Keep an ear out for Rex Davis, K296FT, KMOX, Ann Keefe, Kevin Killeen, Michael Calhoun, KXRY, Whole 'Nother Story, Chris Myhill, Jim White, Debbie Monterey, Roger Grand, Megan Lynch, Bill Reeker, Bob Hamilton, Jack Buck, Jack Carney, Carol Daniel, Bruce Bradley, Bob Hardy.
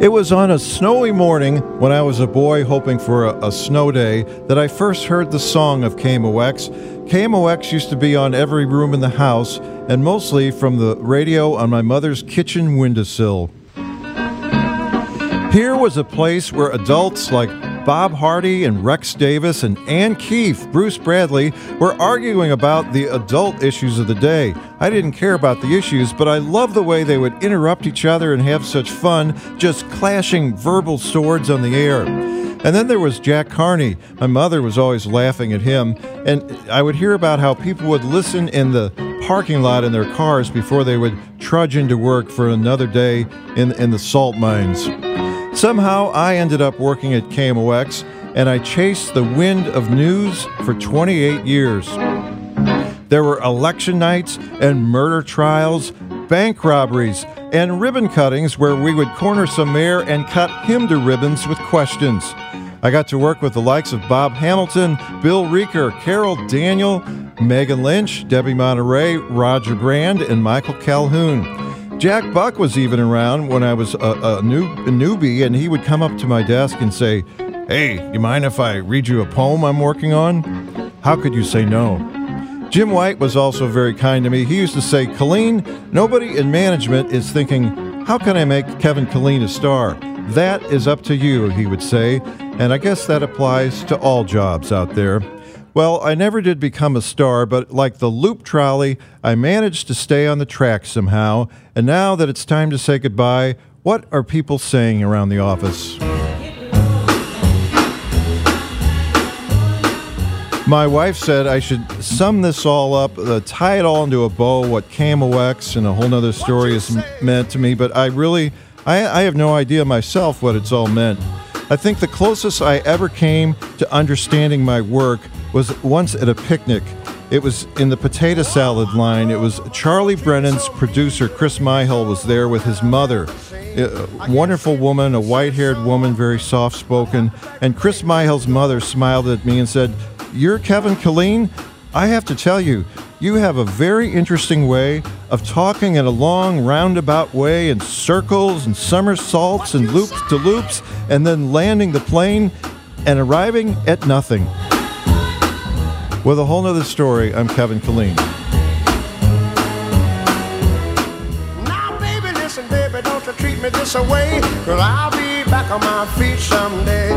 It was on a snowy morning when I was a boy hoping for a snow day that I first heard the song of KMOX. KMOX used to be on every room in the house, and mostly from the radio on my mother's kitchen windowsill. Here was a place where adults like Bob Hardy and Rex Davis and Ann Keefe, Bruce Bradley, were arguing about the adult issues of the day. I didn't care about the issues, but I loved the way they would interrupt each other and have such fun, just clashing verbal swords on the air. And then there was Jack Carney. My mother was always laughing at him, and I would hear about how people would listen in the parking lot in their cars before they would trudge into work for another day in the salt mines. Somehow, I ended up working at KMOX, and I chased the wind of news for 28 years. There were election nights and murder trials, bank robberies, and ribbon cuttings where we would corner some mayor and cut him to ribbons with questions. I got to work with the likes of Bob Hamilton, Bill Reeker, Carol Daniel, Megan Lynch, Debbie Monterey, Roger Grand, and Michael Calhoun. Jack Buck was even around when I was a newbie, and he would come up to my desk and say, "Hey, you mind if I read you a poem I'm working on?" How could you say no? Jim White was also very kind to me. He used to say, "Killeen, nobody in management is thinking, how can I make Kevin Killeen a star? That is up to you," he would say, and I guess that applies to all jobs out there. Well, I never did become a star, but like the loop trolley, I managed to stay on the track somehow. And now that it's time to say goodbye, what are people saying around the office? My wife said I should sum this all up, tie it all into a bow, what KMOX and a whole nother story has meant to me, but I have no idea myself what it's all meant. I think the closest I ever came to understanding my work was once at a picnic. It was in the potato salad line. It was Charlie Brennan's producer, Chris Myhill, was there with his mother. A wonderful woman, a white-haired woman, very soft-spoken. And Chris Myhill's mother smiled at me and said, "You're Kevin Killeen? I have to tell you, you have a very interesting way of talking in a long roundabout way in circles and somersaults and loops-to-loops and then landing the plane and arriving at nothing." With a whole nother story, I'm Kevin Killeen. Now, baby, listen, baby, don't you treat me this away, 'cause I'll be back on my feet someday.